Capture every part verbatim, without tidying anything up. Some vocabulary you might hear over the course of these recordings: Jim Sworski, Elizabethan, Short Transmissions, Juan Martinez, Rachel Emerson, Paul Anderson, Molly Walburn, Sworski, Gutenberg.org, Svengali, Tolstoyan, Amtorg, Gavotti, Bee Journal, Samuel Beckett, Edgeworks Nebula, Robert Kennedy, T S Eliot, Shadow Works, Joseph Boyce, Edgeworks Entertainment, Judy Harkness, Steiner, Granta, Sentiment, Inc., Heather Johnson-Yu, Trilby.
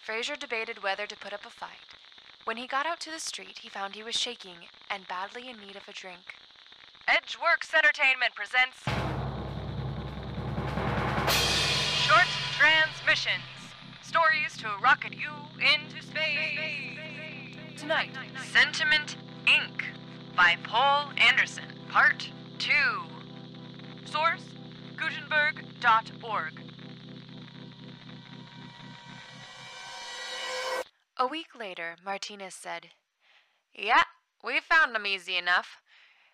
Fraser debated whether to put up a fight. When he got out to the street, he found he was shaking and badly in need of a drink. Edgeworks Entertainment presents Short Transmissions. Stories to rocket you into space. Tonight, Sentiment, Incorporated by Paul Anderson, Part two. Source, Gutenberg dot org. A week later, Martinez said, "Yeah, we found them easy enough.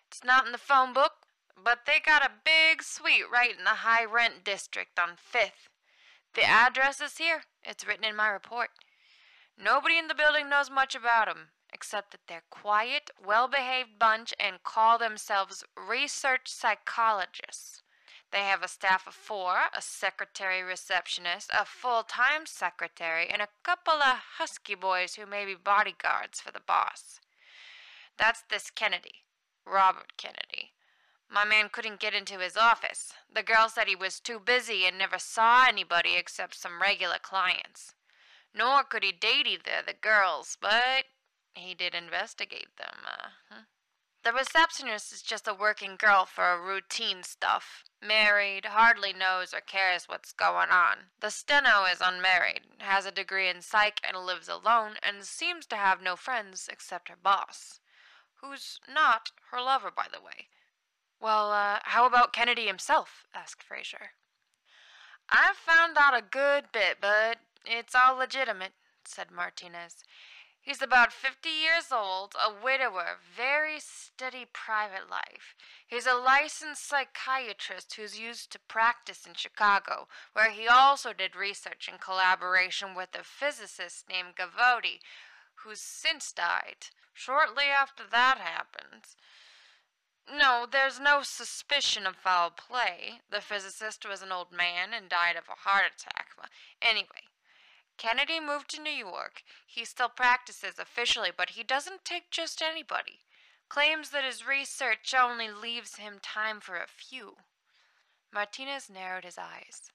It's not in the phone book, but they got a big suite right in the high-rent district on fifth. The address is here. It's written in my report. Nobody in the building knows much about them, except that they're quiet, well-behaved bunch and call themselves research psychologists. They have a staff of four, a secretary receptionist, a full-time secretary, and a couple of husky boys who may be bodyguards for the boss. That's this Kennedy, Robert Kennedy. My man couldn't get into his office. The girl said he was too busy and never saw anybody except some regular clients. Nor could he date either of the girls, but he did investigate them. Uh-huh. The receptionist is just a working girl for a routine stuff. Married, hardly knows or cares what's going on. The steno is unmarried, has a degree in psych and lives alone, and seems to have no friends except her boss, who's not her lover, by the way. Well, uh, how about Kennedy himself?" asked Fraser. "I've found out a good bit, but it's all legitimate," said Martinez. "He's about fifty years old, a widower, very steady private life. He's a licensed psychiatrist who's used to practice in Chicago, where he also did research in collaboration with a physicist named Gavotti, who's since died, shortly after that happened. No, there's no suspicion of foul play. The physicist was an old man and died of a heart attack. Anyway, Kennedy moved to New York. He still practices officially, but he doesn't take just anybody. Claims that his research only leaves him time for a few." Martinez narrowed his eyes.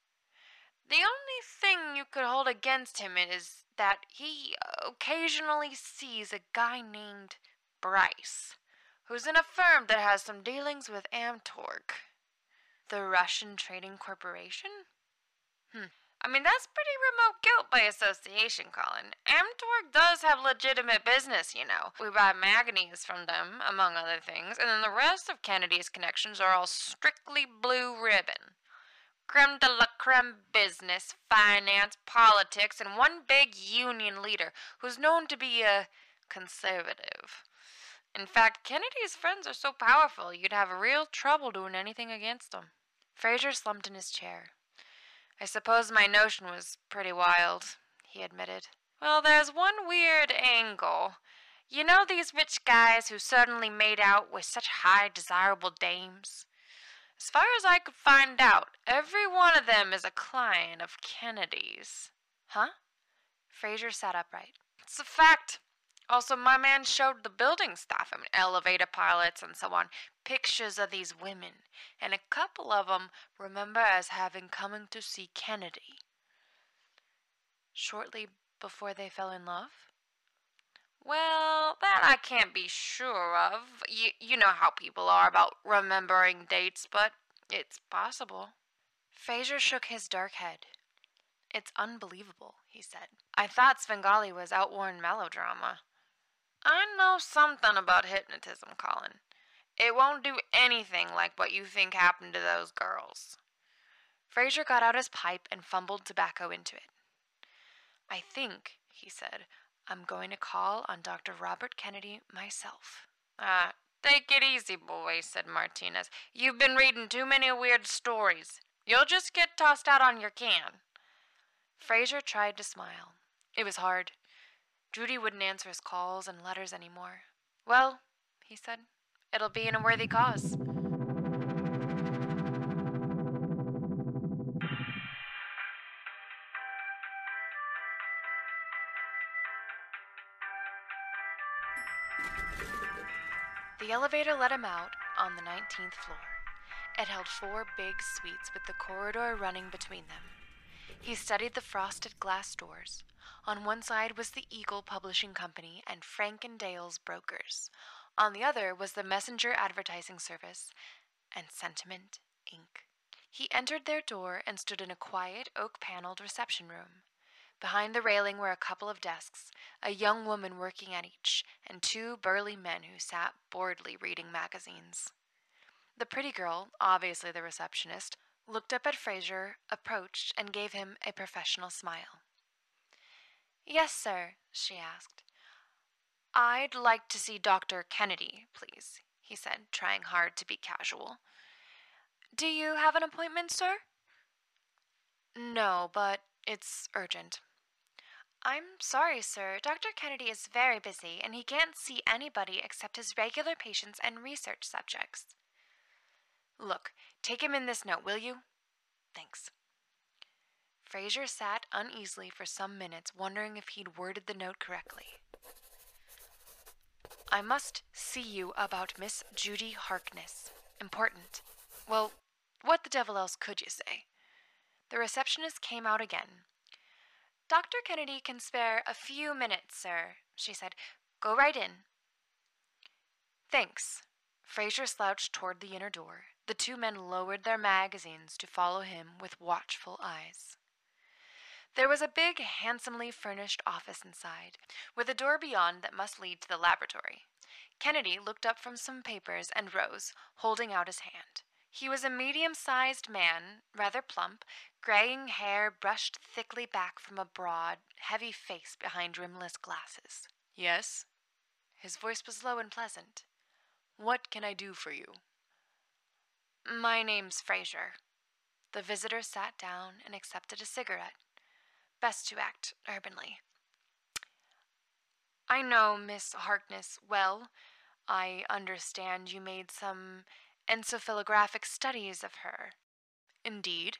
"The only thing you could hold against him is that he occasionally sees a guy named Bryce, who's in a firm that has some dealings with Amtorg." "The Russian Trading Corporation?" Hmm. I mean, that's pretty remote guilt by association, Colin. Amtorg does have legitimate business, you know. We buy manganese from them, among other things, and then the rest of Kennedy's connections are all strictly blue ribbon. Creme de la creme business, finance, politics, and one big union leader who's known to be a conservative. In fact, Kennedy's friends are so powerful, you'd have real trouble doing anything against them." Fraser slumped in his chair. "I suppose my notion was pretty wild," he admitted. "Well, there's one weird angle. You know these rich guys who suddenly made out with such high desirable dames? As far as I could find out, every one of them is a client of Kennedy's." "Huh?" Fraser sat upright. "It's a fact. Also, my man showed the building staff, I mean, elevator pilots and so on, pictures of these women, and a couple of them remember as having come to see Kennedy." "Shortly before they fell in love?" "Well, that I can't be sure of. You, you know how people are about remembering dates, but it's possible." Fraser shook his dark head. "It's unbelievable," he said. "I thought Svengali was outworn melodrama." "I know something about hypnotism, Colin. It won't do anything like what you think happened to those girls." Fraser got out his pipe and fumbled tobacco into it. "I think," he said, "I'm going to call on Doctor Robert Kennedy myself." Ah, uh, "Take it easy, boy," said Martinez. "You've been reading too many weird stories. You'll just get tossed out on your can." Fraser tried to smile. It was hard. Judy wouldn't answer his calls and letters anymore. "Well," he said, "it'll be in a worthy cause." The elevator let him out on the nineteenth floor. It held four big suites with the corridor running between them. He studied the frosted glass doors. On one side was the Eagle Publishing Company and Frank and Dale's Brokers. On the other was the Messenger Advertising Service and Sentiment, Incorporated. He entered their door and stood in a quiet, oak-paneled reception room. Behind the railing were a couple of desks, a young woman working at each, and two burly men who sat boredly reading magazines. The pretty girl, obviously the receptionist, looked up at Fraser, approached, and gave him a professional smile. "Yes, sir," she asked. "I'd like to see Doctor Kennedy, please," he said, trying hard to be casual. "Do you have an appointment, sir?" "No, but it's urgent." "I'm sorry, sir. Doctor Kennedy is very busy, and he can't see anybody except his regular patients and research subjects." "Look, take him in this note, will you? Thanks." Fraser sat uneasily for some minutes, wondering if he'd worded the note correctly. "I must see you about Miss Judy Harkness. Important. Well, what the devil else could you say?" The receptionist came out again. "Doctor Kennedy can spare a few minutes, sir," she said. "Go right in." "Thanks." Fraser slouched toward the inner door. The two men lowered their magazines to follow him with watchful eyes. There was a big, handsomely furnished office inside, with a door beyond that must lead to the laboratory. Kennedy looked up from some papers and rose, holding out his hand. He was a medium-sized man, rather plump, graying hair brushed thickly back from a broad, heavy face behind rimless glasses. "Yes?" His voice was low and pleasant. "What can I do for you?" "My name's Fraser." The visitor sat down and accepted a cigarette. Best to act urbanly. "I know Miss Harkness well. I understand you made some encephalographic studies of her." "Indeed?"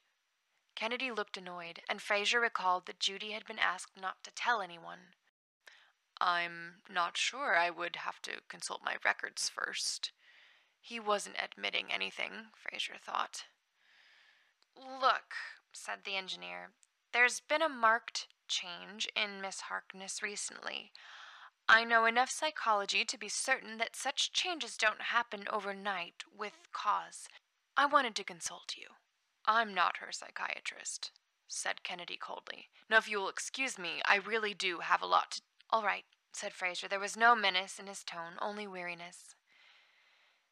Kennedy looked annoyed, and Fraser recalled that Judy had been asked not to tell anyone. "I'm not sure. I would have to consult my records first." He wasn't admitting anything, Fraser thought. "Look," said the engineer, "there's been a marked change in Miss Harkness recently. I know enough psychology to be certain that such changes don't happen overnight with cause. I wanted to consult you." "I'm not her psychiatrist," said Kennedy coldly. "Now if you'll excuse me, I really do have a lot to—" "All right," said Fraser. There was no menace in his tone, only weariness.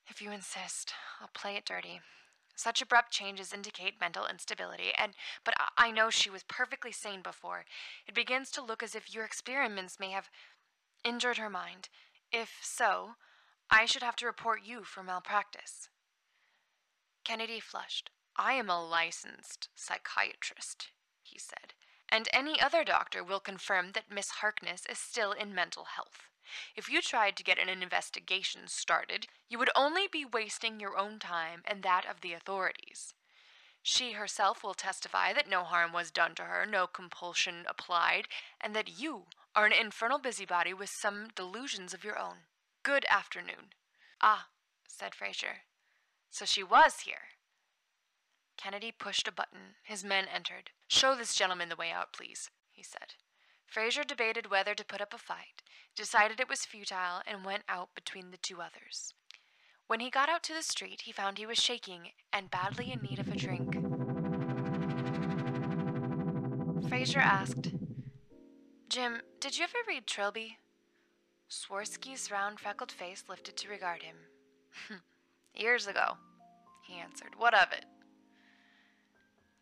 "If you insist, I'll play it dirty. Such abrupt changes indicate mental instability, and but I, I know she was perfectly sane before. It begins to look as if your experiments may have injured her mind. If so, I should have to report you for malpractice." Kennedy flushed. "I am a licensed psychiatrist," he said, "and any other doctor will confirm that Miss Harkness is still in mental health. If you tried to get an investigation started, you would only be wasting your own time and that of the authorities. She herself will testify that no harm was done to her, no compulsion applied, and that you are an infernal busybody with some delusions of your own. Good afternoon." "Ah," said Fraser. "So she was here." Kennedy pushed a button. His men entered. "Show this gentleman the way out, please," he said. Fraser debated whether to put up a fight, decided it was futile, and went out between the two others. When he got out to the street, he found he was shaking and badly in need of a drink. Fraser asked, "Jim, did you ever read Trilby?" Sworski's round, freckled face lifted to regard him. "Years ago," he answered. "What of it?"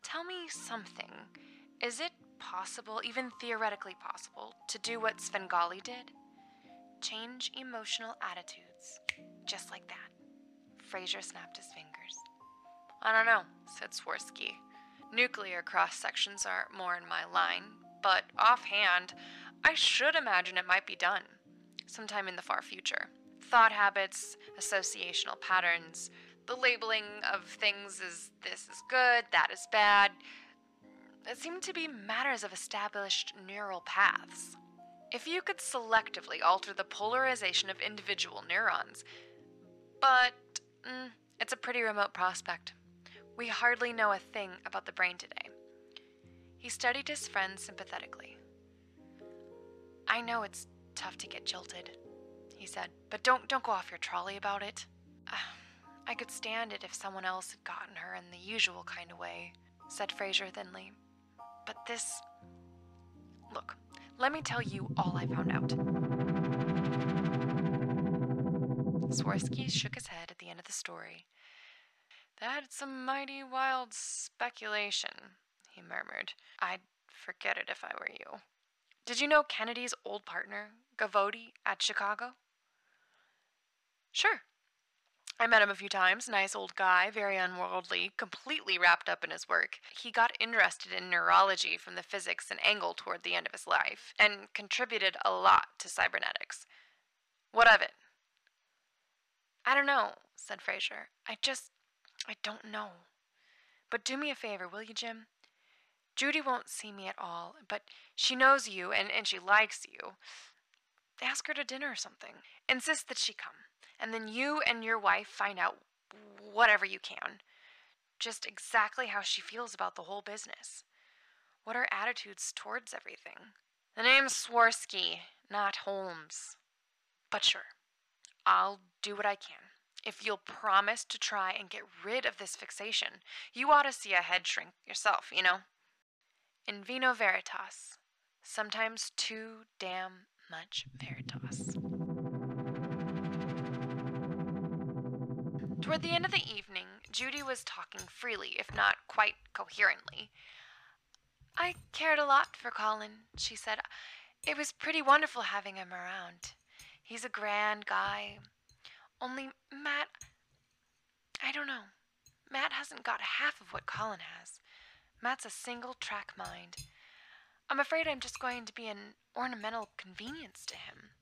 "Tell me something. Is it possible, even theoretically possible, to do what Svengali did? Change emotional attitudes, just like that." Fraser snapped his fingers. "I don't know," said Sworski. "Nuclear cross-sections are more in my line, but offhand, I should imagine it might be done, sometime in the far future. Thought habits, associational patterns, the labeling of things as this is good, that is bad, it seemed to be matters of established neural paths. If you could selectively alter the polarization of individual neurons, but mm, it's a pretty remote prospect. We hardly know a thing about the brain today." He studied his friend sympathetically. I know it's tough to get jilted, he said, but don't don't go off your trolley about it. Uh, I could stand it if someone else had gotten her in the usual kind of way, said Fraser thinly. But this... Look, let me tell you all I found out. Sworski shook his head at the end of the story. That's some mighty wild speculation, he murmured. I'd forget it if I were you. Did you know Kennedy's old partner, Gavotti, at Chicago? Sure. I met him a few times, nice old guy, very unworldly, completely wrapped up in his work. He got interested in neurology from the physics and angle toward the end of his life, and contributed a lot to cybernetics. What of it? I don't know, said Fraser. I just, I don't know. But do me a favor, will you, Jim? Judy won't see me at all, but she knows you, and, and she likes you. Ask her to dinner or something. Insist that she come. And then you and your wife find out whatever you can. Just exactly how she feels about the whole business. What her attitudes towards everything. The name's Sworski, not Holmes. But sure, I'll do what I can. If you'll promise to try and get rid of this fixation, you ought to see a head shrink yourself, you know? In vino veritas. Sometimes too damn much veritas. Toward the end of the evening, Judy was talking freely, if not quite coherently. I cared a lot for Colin, she said. It was pretty wonderful having him around. He's a grand guy. Only Matt, I don't know. Matt hasn't got half of what Colin has. Matt's a single-track mind. I'm afraid I'm just going to be an ornamental convenience to him.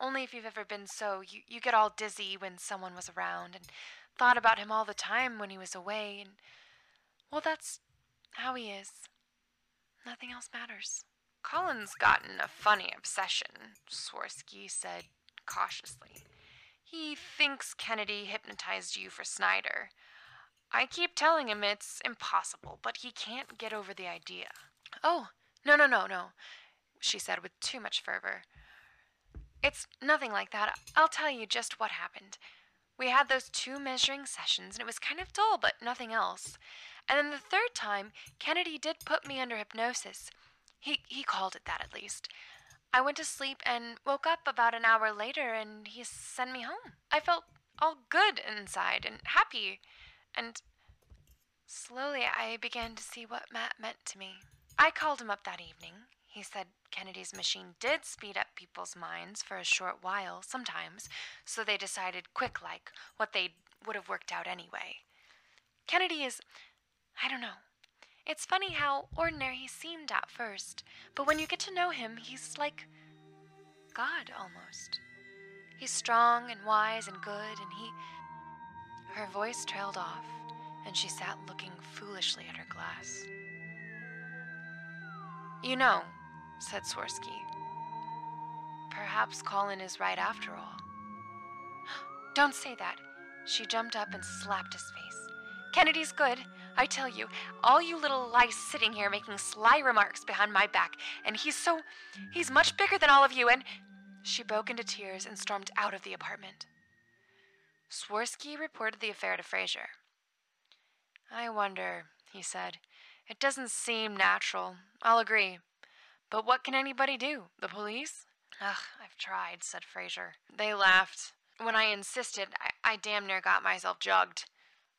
Only if you've ever been so, you, you get all dizzy when someone was around and thought about him all the time when he was away. And well, that's how he is. Nothing else matters. Colin's gotten a funny obsession, Sworski said cautiously. He thinks Kennedy hypnotized you for Snyder. I keep telling him it's impossible, but he can't get over the idea. Oh, no, no, no, no, she said with too much fervor. It's nothing like that. I'll tell you just what happened. We had those two measuring sessions, and it was kind of dull, but nothing else. And then the third time, Kennedy did put me under hypnosis. He he called it that, at least. I went to sleep and woke up about an hour later, and he sent me home. I felt all good inside and happy, and slowly I began to see what Matt meant to me. I called him up that evening. He said Kennedy's machine did speed up people's minds for a short while, sometimes, so they decided quick-like what they would have worked out anyway. Kennedy is, I don't know, it's funny how ordinary he seemed at first, but when you get to know him, he's like God, almost. He's strong and wise and good, and he... Her voice trailed off, and she sat looking foolishly at her glass. You know, said Sworski. Perhaps Colin is right after all. Don't say that. She jumped up and slapped his face. Kennedy's good, I tell you. All you little lice sitting here making sly remarks behind my back, and he's so... he's much bigger than all of you, and... She broke into tears and stormed out of the apartment. Sworski reported the affair to Fraser. I wonder, he said. It doesn't seem natural, I'll agree. But what can anybody do? The police? Ugh, I've tried, said Fraser. They laughed. When I insisted, I, I damn near got myself jugged.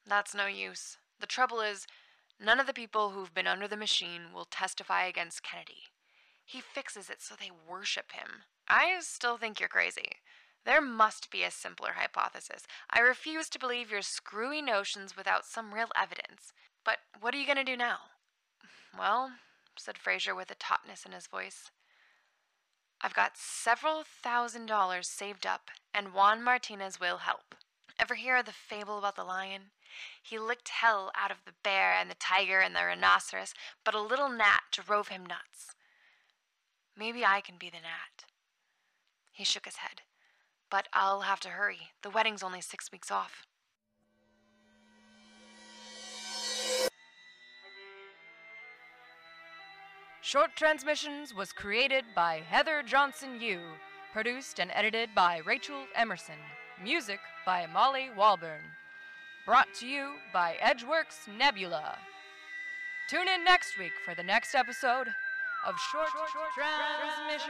That's no use. The trouble is, none of the people who've been under the machine will testify against Kennedy. He fixes it so they worship him. I still think you're crazy. There must be a simpler hypothesis. I refuse to believe your screwy notions without some real evidence. But what are you going to do now? Well... said Fraser with a tautness in his voice. I've got several thousand dollars saved up, and Juan Martinez will help. Ever hear of the fable about the lion? He licked hell out of the bear and the tiger and the rhinoceros, but a little gnat drove him nuts. Maybe I can be the gnat. He shook his head. But I'll have to hurry. The wedding's only six weeks off. Short Transmissions was created by Heather Johnson-Yu, produced and edited by Rachel Emerson, music by Molly Walburn. Brought to you by Edgeworks Nebula. Tune in next week for the next episode of Short, Short, Short Transmissions.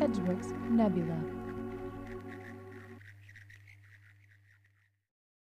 Transmissions. Edgeworks Nebula.